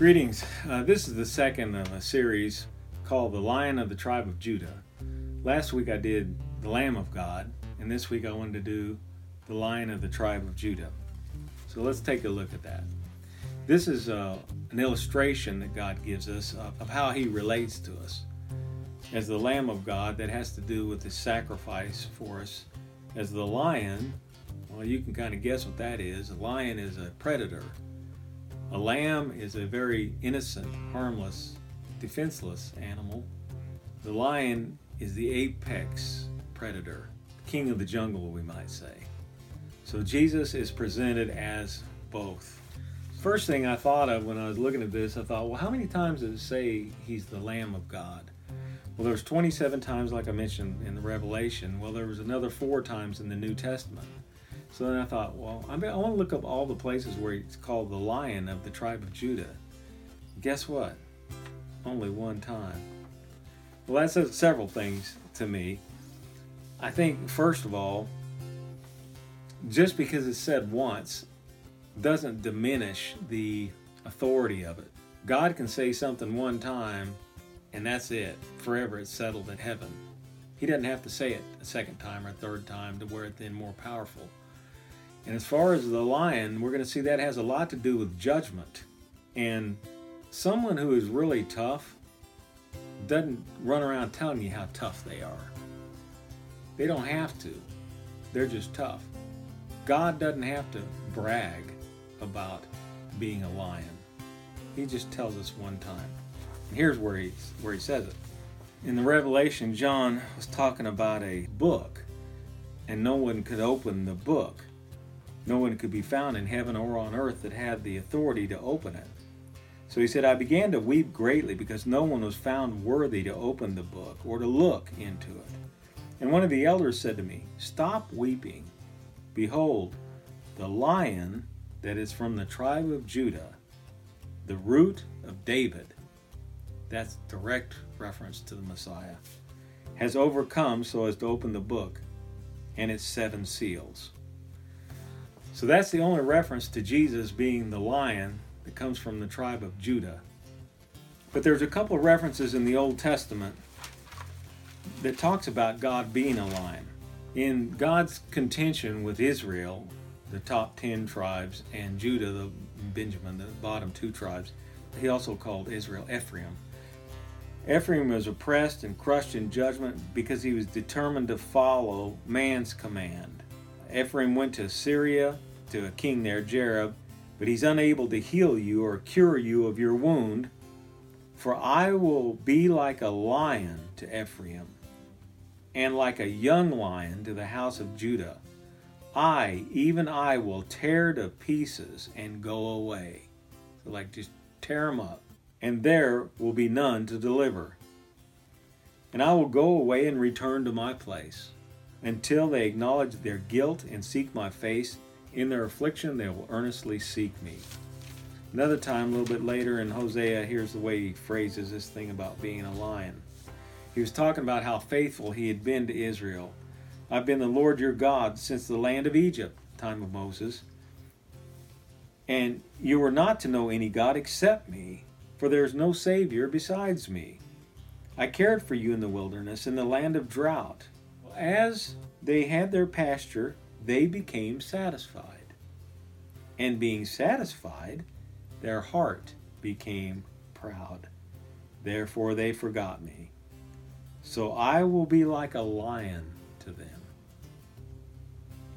Greetings. This is the second of a series called The Lion of the Tribe of Judah. Last week I did The Lamb of God, and this week I wanted to do The Lion of the Tribe of Judah. So let's take a look at that. This is an illustration that God gives us of how He relates to us. As the Lamb of God, that has to do with His sacrifice for us. As the lion, well, you can kind of guess what that is. A lion is a predator. A lamb is a very innocent, harmless, defenseless animal. The lion is the apex predator, king of the jungle, we might say. So Jesus is presented as both. First thing I thought of when I was looking at this, I thought, well, how many times does it say He's the Lamb of God? Well, there's 27 times, like I mentioned, in the Revelation. Well, there was another 4 times in the New Testament. So then I thought, well, I want to look up all the places where it's called the Lion of the Tribe of Judah. Guess what? Only one time. Well, that says several things to me. I think, first of all, just because it's said once doesn't diminish the authority of it. God can say something one time, and that's it. Forever it's settled in heaven. He doesn't have to say it a second time or a third time to where it's then more powerful. And as far as the lion, we're going to see that has a lot to do with judgment. And someone who is really tough doesn't run around telling you how tough they are. They don't have to. They're just tough. God doesn't have to brag about being a lion. He just tells us one time. And here's where he says it. In the Revelation, John was talking about a book, and no one could open the book. No one could be found in heaven or on earth that had the authority to open it. So he said, I began to weep greatly because no one was found worthy to open the book or to look into it. And one of the elders said to me, stop weeping. Behold, the lion that is from the tribe of Judah, the root of David, that's direct reference to the Messiah, has overcome so as to open the book and its 7 seals. So that's the only reference to Jesus being the lion that comes from the tribe of Judah. But there's a couple of references in the Old Testament that talks about God being a lion. In God's contention with Israel, the top 10 tribes, and Judah, the Benjamin, the bottom 2 tribes, He also called Israel Ephraim. Ephraim was oppressed and crushed in judgment because he was determined to follow man's command. Ephraim went to Syria, to a king there, Jerob, but he's unable to heal you or cure you of your wound. For I will be like a lion to Ephraim, and like a young lion to the house of Judah. I, even I, will tear to pieces and go away. So like just tear them up. And there will be none to deliver. And I will go away and return to my place. Until they acknowledge their guilt and seek my face, in their affliction they will earnestly seek me. Another time, a little bit later in Hosea, here's the way he phrases this thing about being a lion. He was talking about how faithful he had been to Israel. I've been the Lord your God since the land of Egypt, time of Moses. And you were not to know any God except me, for there is no Savior besides me. I cared for you in the wilderness, in the land of drought. As they had their pasture, they became satisfied. And being satisfied, their heart became proud. Therefore they forgot me. So I will be like a lion to them.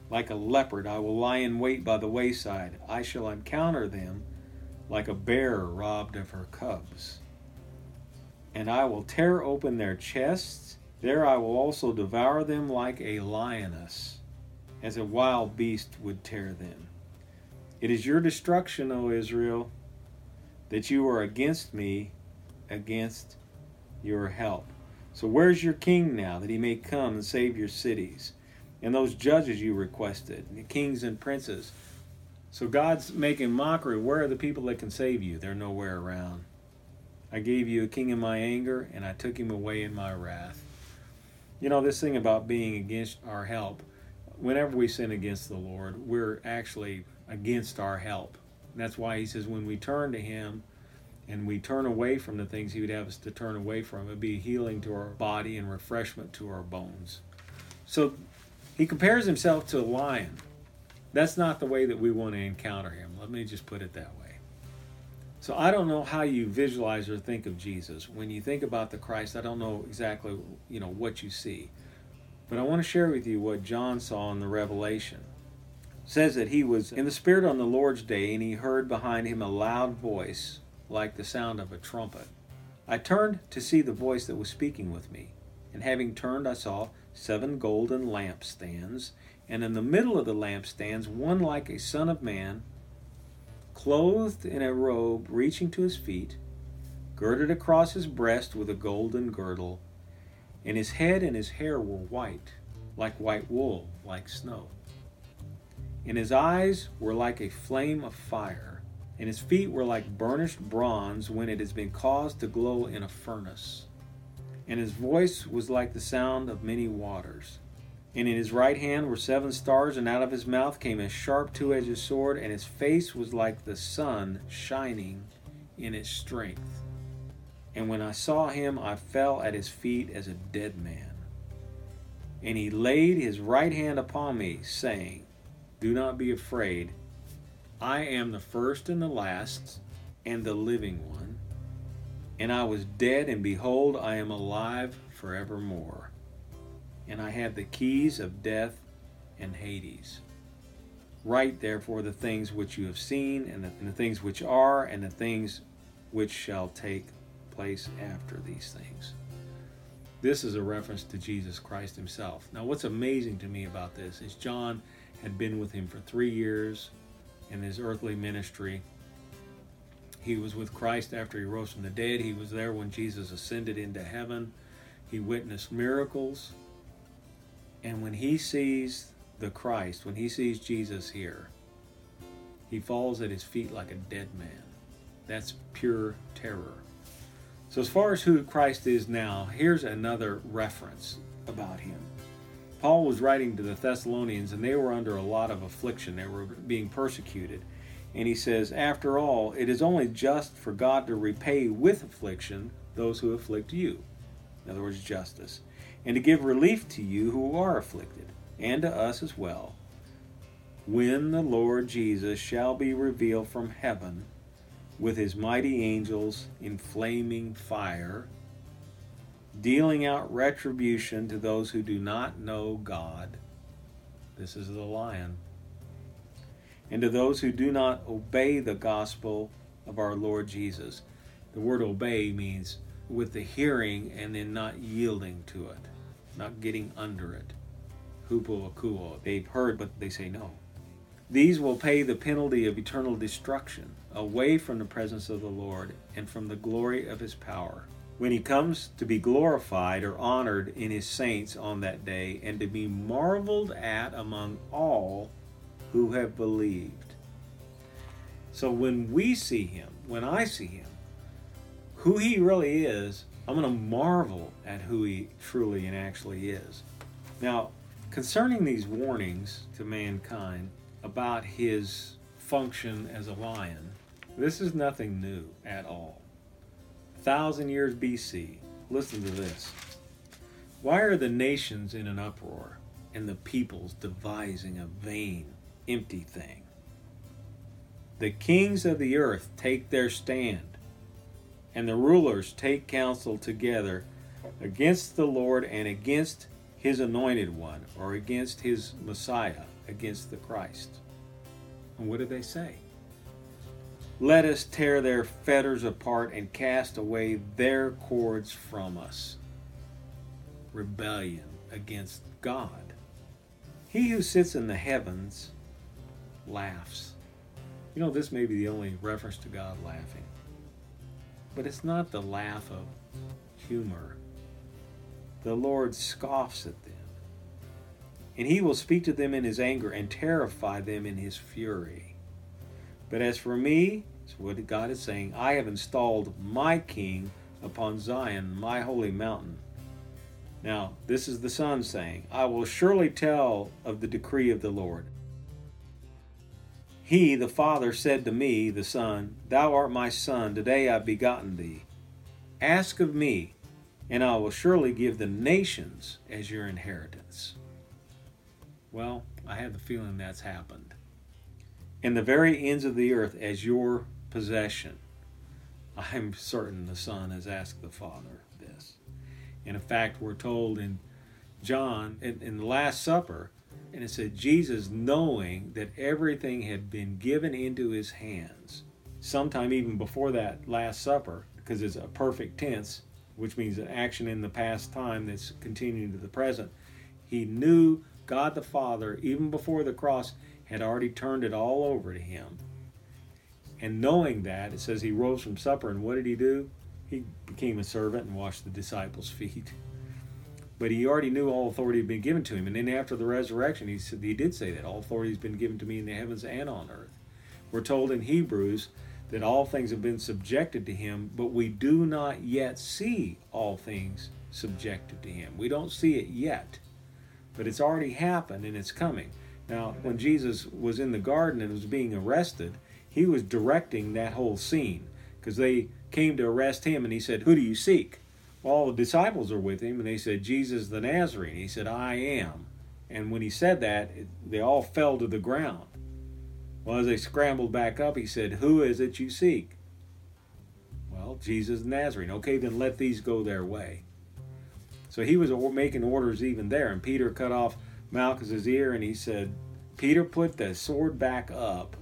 Like a leopard, I will lie in wait by the wayside. I shall encounter them like a bear robbed of her cubs. And I will tear open their chests. There I will also devour them like a lioness, as a wild beast would tear them. It is your destruction, O Israel, that you are against me, against your help. So where's your king now, that he may come and save your cities? And those judges you requested, the kings and princes. So God's making mockery. Where are the people that can save you? They're nowhere around. I gave you a king in my anger, and I took him away in my wrath. You know, this thing about being against our help, whenever we sin against the Lord, we're actually against our help. And that's why he says when we turn to him and we turn away from the things he would have us to turn away from, it would be healing to our body and refreshment to our bones. So he compares himself to a lion. That's not the way that we want to encounter him. Let me just put it that way. So I don't know how you visualize or think of Jesus. When you think about the Christ, I don't know exactly, what you see. But I want to share with you what John saw in the Revelation. It says that he was in the Spirit on the Lord's day, and he heard behind him a loud voice like the sound of a trumpet. I turned to see the voice that was speaking with me. And having turned, I saw 7 golden lampstands, and in the middle of the lampstands one like a son of man, clothed in a robe reaching to his feet, girded across his breast with a golden girdle, and his head and his hair were white, like white wool, like snow. And his eyes were like a flame of fire, and his feet were like burnished bronze when it has been caused to glow in a furnace. And his voice was like the sound of many waters. And in his right hand were 7 stars, and out of his mouth came a sharp two-edged sword, and his face was like the sun shining in its strength. And when I saw him, I fell at his feet as a dead man. And he laid his right hand upon me, saying, Do not be afraid. I am the first and the last, and the living one. And I was dead, and behold, I am alive forevermore. And I have the keys of death and Hades. Write therefore the things which you have seen, and the things which are, and the things which shall take place after these things. This is a reference to Jesus Christ himself. Now what's amazing to me about this is John had been with him for 3 years in his earthly ministry. He was with Christ after he rose from the dead. He was there when Jesus ascended into heaven. He witnessed miracles. And when he sees the Christ, when he sees Jesus here, he falls at his feet like a dead man. That's pure terror. So as far as who Christ is now, here's another reference about him. Paul was writing to the Thessalonians, and they were under a lot of affliction. They were being persecuted. And he says, After all, it is only just for God to repay with affliction those who afflict you. In other words, justice. And to give relief to you who are afflicted, and to us as well, when the Lord Jesus shall be revealed from heaven with his mighty angels in flaming fire, dealing out retribution to those who do not know God. This is the lion. And to those who do not obey the gospel of our Lord Jesus. The word obey means with the hearing and then not yielding to it, not getting under it. Hupo akuo. They've heard, but they say no. These will pay the penalty of eternal destruction, away from the presence of the Lord and from the glory of his power, when he comes to be glorified or honored in his saints on that day, and to be marveled at among all who have believed. So when we see him, when I see him, who he really is, I'm going to marvel at who he truly and actually is. Now, concerning these warnings to mankind about his function as a lion, this is nothing new at all. 1,000 years BC, listen to this. Why are the nations in an uproar and the peoples devising a vain, empty thing? The kings of the earth take their stand, and the rulers take counsel together against the Lord and against his anointed one, or against his Messiah, against the Christ. And what do they say? Let us tear their fetters apart and cast away their cords from us. Rebellion against God. He who sits in the heavens laughs. This may be the only reference to God laughing. But it's not the laugh of humor. The Lord scoffs at them, and he will speak to them in his anger and terrify them in his fury. But as for me, it's what God is saying, I have installed my king upon Zion, my holy mountain. Now, this is the Son saying, I will surely tell of the decree of the Lord. He, the Father, said to me, the Son, Thou art my Son, today I have begotten thee. Ask of me, and I will surely give the nations as your inheritance. Well, I have the feeling that's happened. And the very ends of the earth as your possession. I'm certain the Son has asked the Father this. And in fact, we're told in John, in the Last Supper, and it said, Jesus, knowing that everything had been given into his hands, sometime even before that Last Supper, because it's a perfect tense, which means an action in the past time that's continuing to the present, he knew God the Father, even before the cross, had already turned it all over to him. And knowing that, it says he rose from supper, and what did he do? He became a servant and washed the disciples' feet. But he already knew all authority had been given to him. And then after the resurrection, he did say that, all authority has been given to me in the heavens and on earth. We're told in Hebrews that all things have been subjected to him, but we do not yet see all things subjected to him. We don't see it yet, but it's already happened and it's coming. Now, when Jesus was in the garden and was being arrested, he was directing that whole scene because they came to arrest him and he said, who do you seek? Well, all the disciples are with him and they said, Jesus the Nazarene. He said, I am. And when he said that, they all fell to the ground. Well, as they scrambled back up, he said, who is it you seek? Well, Jesus the Nazarene. Okay, then let these go their way. So he was making orders even there. And Peter cut off Malchus's ear and he said, Peter, put the sword back up.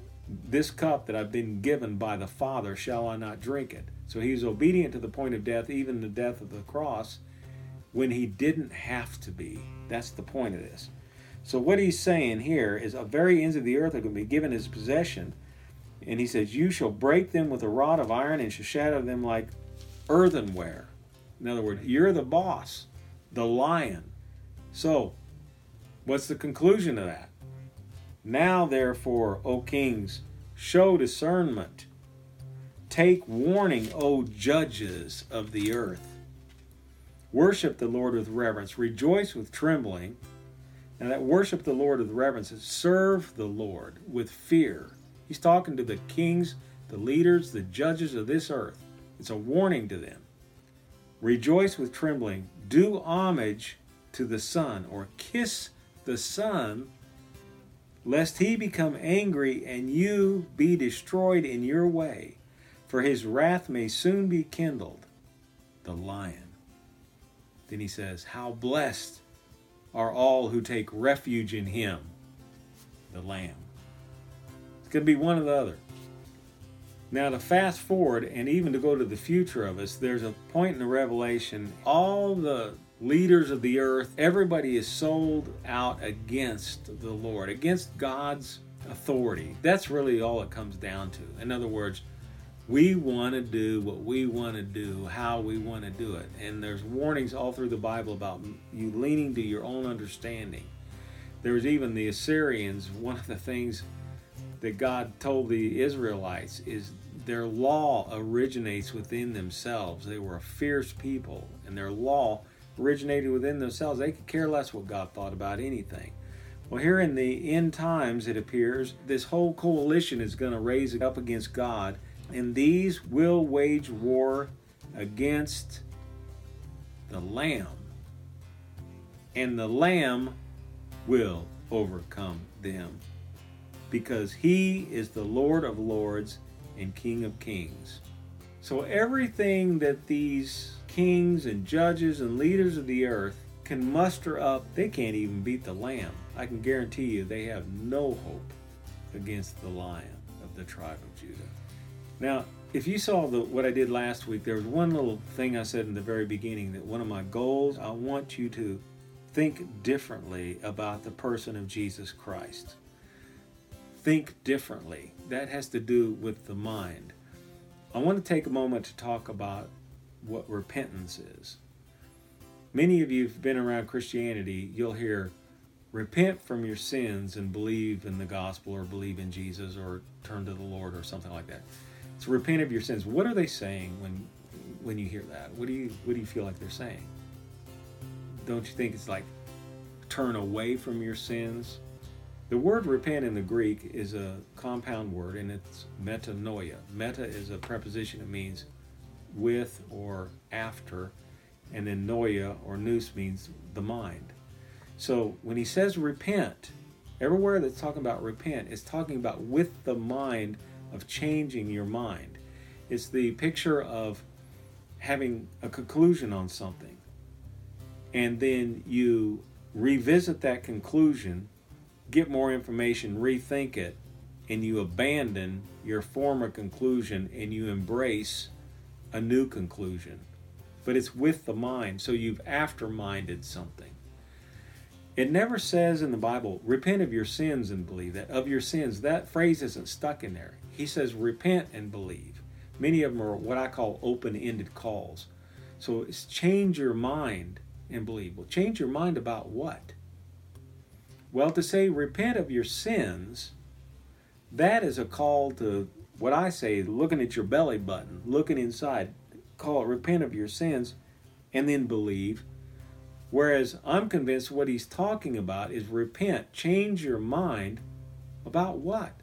This cup that I've been given by the Father, shall I not drink it? So he was obedient to the point of death, even the death of the cross, when he didn't have to be. That's the point of this. So what he's saying here is the very ends of the earth are going to be given as possession. And he says, you shall break them with a rod of iron and shall shatter them like earthenware. In other words, you're the boss, the lion. So what's the conclusion of that? Now, therefore, O kings, show discernment. Take warning, O judges of the earth. Worship the Lord with reverence. Rejoice with trembling. Now that worship the Lord with reverence is serve the Lord with fear. He's talking to the kings, the leaders, the judges of this earth. It's a warning to them. Rejoice with trembling. Do homage to the Son, or kiss the Son, lest he become angry and you be destroyed in your way, for his wrath may soon be kindled. The lion. Then he says, how blessed are all who take refuge in him, the Lamb. It's going to be one or the other. Now to fast forward and even to go to the future of us, there's a point in the Revelation, all the leaders of the earth, everybody is sold out against the Lord, against God's authority. That's really all it comes down to. In other words, we want to do what we want to do, how we want to do it. And there's warnings all through the Bible about you leaning to your own understanding. There's even the Assyrians. One of the things that God told the Israelites is their law originates within themselves. They were a fierce people, and their law originated within themselves. They could care less what God thought about anything. Well, here in the end times, it appears, this whole coalition is going to raise up against God, and these will wage war against the Lamb. And the Lamb will overcome them, because he is the Lord of lords and King of kings. So everything that these kings and judges and leaders of the earth can muster up, they can't even beat the Lamb. I can guarantee you they have no hope against the Lion of the tribe of Judah. Now, if you saw what I did last week, there was one little thing I said in the very beginning, that one of my goals, I want you to think differently about the person of Jesus Christ. Think differently. That has to do with the mind. I want to take a moment to talk about what repentance is. Many of you who've been around Christianity, you'll hear, repent from your sins and believe in the gospel, or believe in Jesus, or turn to the Lord, or something like that. To repent of your sins. What are they saying when you hear that? What do you feel like they're saying? Don't you think it's like turn away from your sins? The word repent in the Greek is a compound word, and it's metanoia. Meta is a preposition that means with or after, and then noia or nous means the mind. So when he says repent, everywhere that's talking about repent, it's talking about with the mind, of changing your mind. It's the picture of having a conclusion on something, and then you revisit that conclusion, get more information, rethink it, and you abandon your former conclusion and you embrace a new conclusion. But it's with the mind, so you've afterminded something. It never says in the Bible, repent of your sins and believe. That of your sins, that phrase isn't stuck in there. He says repent and believe. Many of them are what I call open-ended calls. So it's change your mind and believe. Well, change your mind about what? Well, to say repent of your sins, that is a call to, what I say, looking at your belly button, looking inside, call it repent of your sins, and then believe. Whereas I'm convinced what he's talking about is repent, change your mind about what?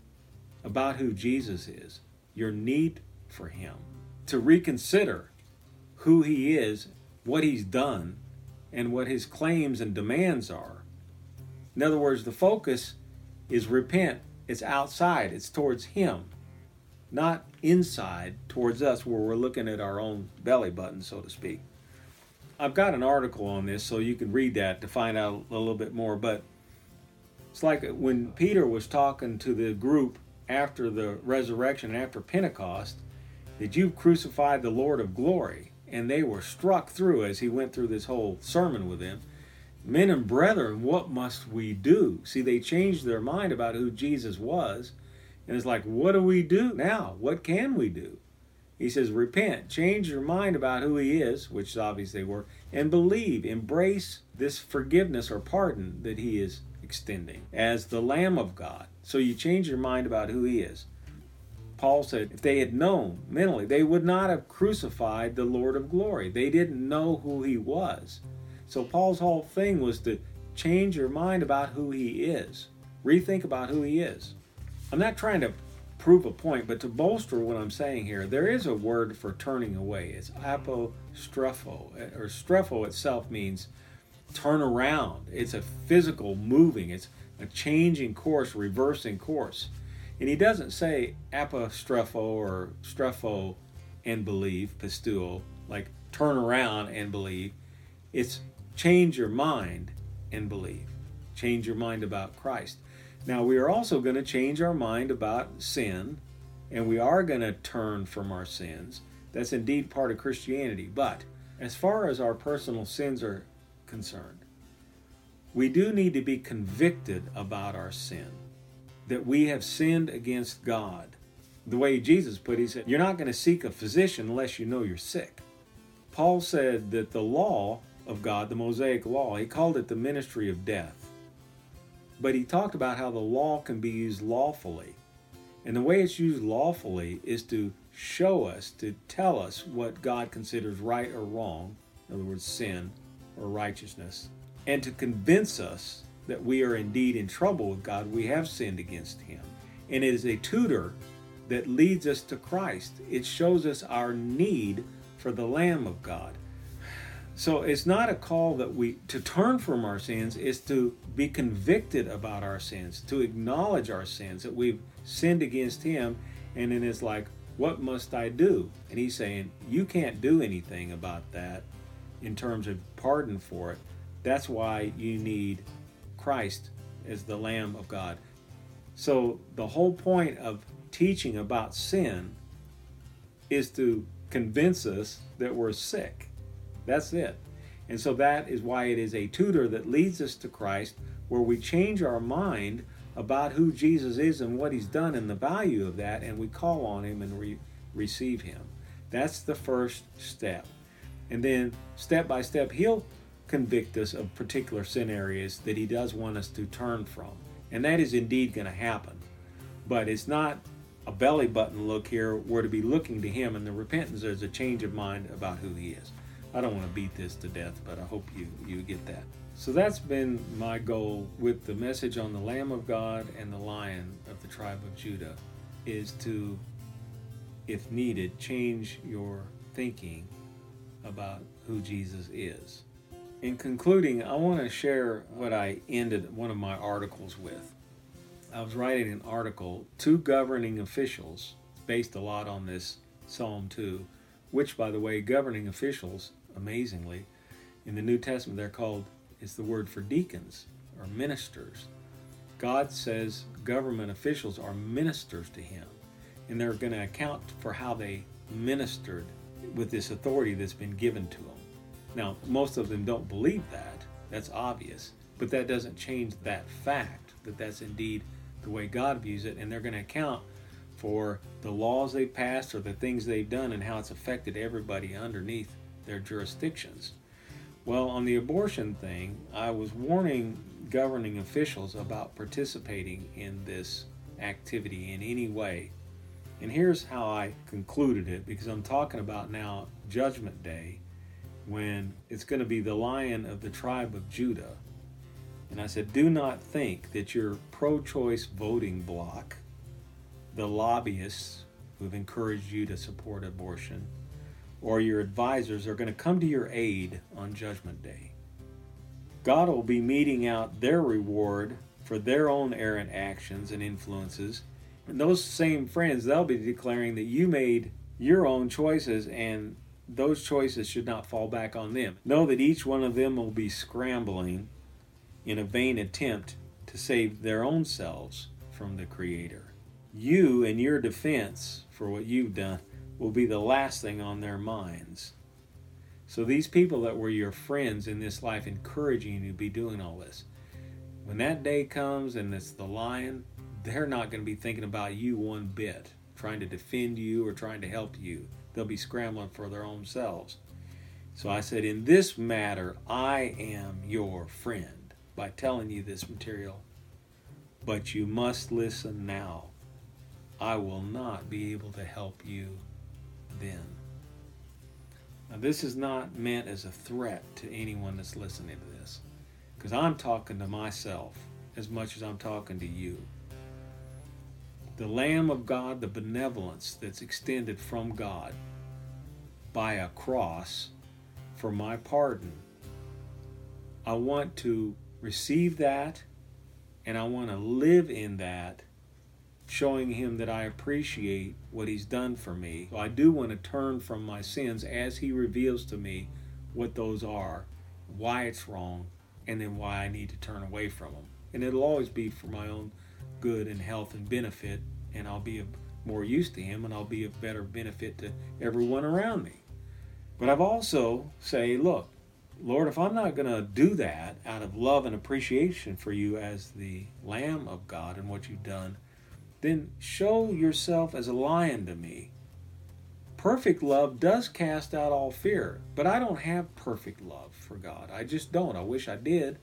About who Jesus is, your need for him, to reconsider who he is, what he's done, and what his claims and demands are. In other words, the focus is repent. It's outside, it's towards him, not inside towards us where we're looking at our own belly button, so to speak. I've got an article on this, so you can read that to find out a little bit more, but it's like when Peter was talking to the group after the resurrection, after Pentecost, that you've crucified the Lord of glory, and they were struck through as he went through this whole sermon with them. Men and brethren, what must we do? See, they changed their mind about who Jesus was, and it's like, what do we do now? What can we do? He says, repent, change your mind about who he is, which is obvious they were, and believe, embrace this forgiveness or pardon that he is extending as the Lamb of God. So you change your mind about who he is. Paul said, if they had known mentally, they would not have crucified the Lord of glory. They didn't know who he was. So Paul's whole thing was to change your mind about who he is, rethink about who he is. I'm not trying to prove a point, but to bolster what I'm saying here, there is a word for turning away. It's apostropho, or strepho itself means turn around. It's a physical moving. It's a changing course, reversing course. And he doesn't say apostropho or strepho and believe, pistuo, like turn around and believe. It's change your mind and believe. Change your mind about Christ. Now, we are also going to change our mind about sin, and we are going to turn from our sins. That's indeed part of Christianity. But as far as our personal sins are concerned, we do need to be convicted about our sin, that we have sinned against God. The way Jesus put it, he said, you're not going to seek a physician unless you know you're sick. Paul said that the law of God, the Mosaic law, he called it the ministry of death. But he talked about how the law can be used lawfully. And the way it's used lawfully is to show us, to tell us what God considers right or wrong, in other words, sin or righteousness, and to convince us that we are indeed in trouble with God, we have sinned against him. And it is a tutor that leads us to Christ. It shows us our need for the Lamb of God. So it's not a call that to turn from our sins, is to be convicted about our sins, to acknowledge our sins, that we've sinned against him. And then it's like, what must I do? And he's saying, you can't do anything about that in terms of pardon for it. That's why you need Christ as the Lamb of God. So the whole point of teaching about sin is to convince us that we're sick. That's it. And so that is why it is a tutor that leads us to Christ, where we change our mind about who Jesus is and what he's done and the value of that, and we call on him and receive him. That's the first step. And then step by step, he'll convict us of particular sin areas that he does want us to turn from. And that is indeed going to happen. But it's not a belly button look here. We're to be looking to him, and the repentance is a change of mind about who he is. I don't want to beat this to death, but I hope you get that. So that's been my goal with the message on the Lamb of God and the Lion of the tribe of Judah, is to, if needed, change your thinking about who Jesus is. In concluding, I want to share what I ended one of my articles with. I was writing an article, Two Governing Officials, based a lot on this Psalm 2, which, by the way, governing officials, amazingly, in the New Testament, they're called, it's the word for deacons or ministers. God says government officials are ministers to him, and they're going to account for how they ministered with this authority that's been given to them. Now, most of them don't believe that. That's obvious. But that doesn't change that fact, that that's indeed the way God views it. And they're going to account for the laws they passed or the things they've done and how it's affected everybody underneath their jurisdictions. Well, on the abortion thing, I was warning governing officials about participating in this activity in any way. And here's how I concluded it, because I'm talking about now Judgment Day, when it's going to be the Lion of the tribe of Judah. And I said, do not think that your pro-choice voting bloc, the lobbyists who've encouraged you to support abortion, or your advisors are going to come to your aid on Judgment Day. God will be meting out their reward for their own errant actions and influences. And those same friends, they'll be declaring that you made your own choices and those choices should not fall back on them. Know that each one of them will be scrambling in a vain attempt to save their own selves from the Creator. You and your defense for what you've done will be the last thing on their minds. So these people that were your friends in this life encouraging you to be doing all this, when that day comes and it's the Lion, they're not going to be thinking about you one bit, trying to defend you or trying to help you. They'll be scrambling for their own selves. So I said, in this matter, I am your friend by telling you this material, but you must listen now. I will not be able to help you then. Now, this is not meant as a threat to anyone that's listening to this, because I'm talking to myself as much as I'm talking to you. The Lamb of God, the benevolence that's extended from God by a cross for my pardon. I want to receive that, and I want to live in that, showing him that I appreciate what he's done for me. So I do want to turn from my sins as he reveals to me what those are, why it's wrong, and then why I need to turn away from them. And it'll always be for my own good and health and benefit, and I'll be more used to him, and I'll be of better benefit to everyone around me. But I've also say, look, Lord, if I'm not going to do that out of love and appreciation for you as the Lamb of God and what you've done, then show yourself as a lion to me. Perfect love does cast out all fear, but I don't have perfect love for God. I just don't. I wish I did.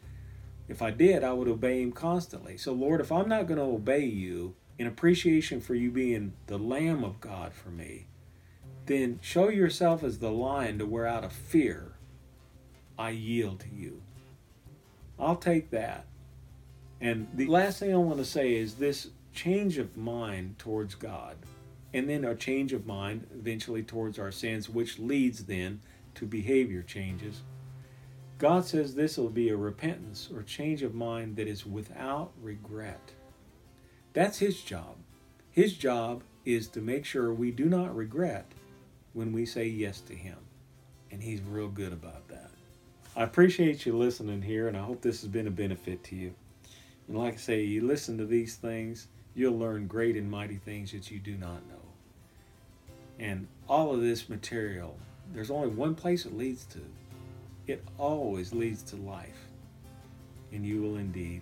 If I did, I would obey him constantly. So, Lord, if I'm not going to obey you in appreciation for you being the Lamb of God for me, then show yourself as the lion to where out of fear, I yield to you. I'll take that. And the last thing I want to say is this change of mind towards God, and then a change of mind eventually towards our sins, which leads then to behavior changes. God says this will be a repentance or change of mind that is without regret. That's his job. His job is to make sure we do not regret when we say yes to him. And he's real good about that. I appreciate you listening here, and I hope this has been a benefit to you. And like I say, you listen to these things, you'll learn great and mighty things that you do not know. And all of this material, there's only one place it leads to. It always leads to life, and you will indeed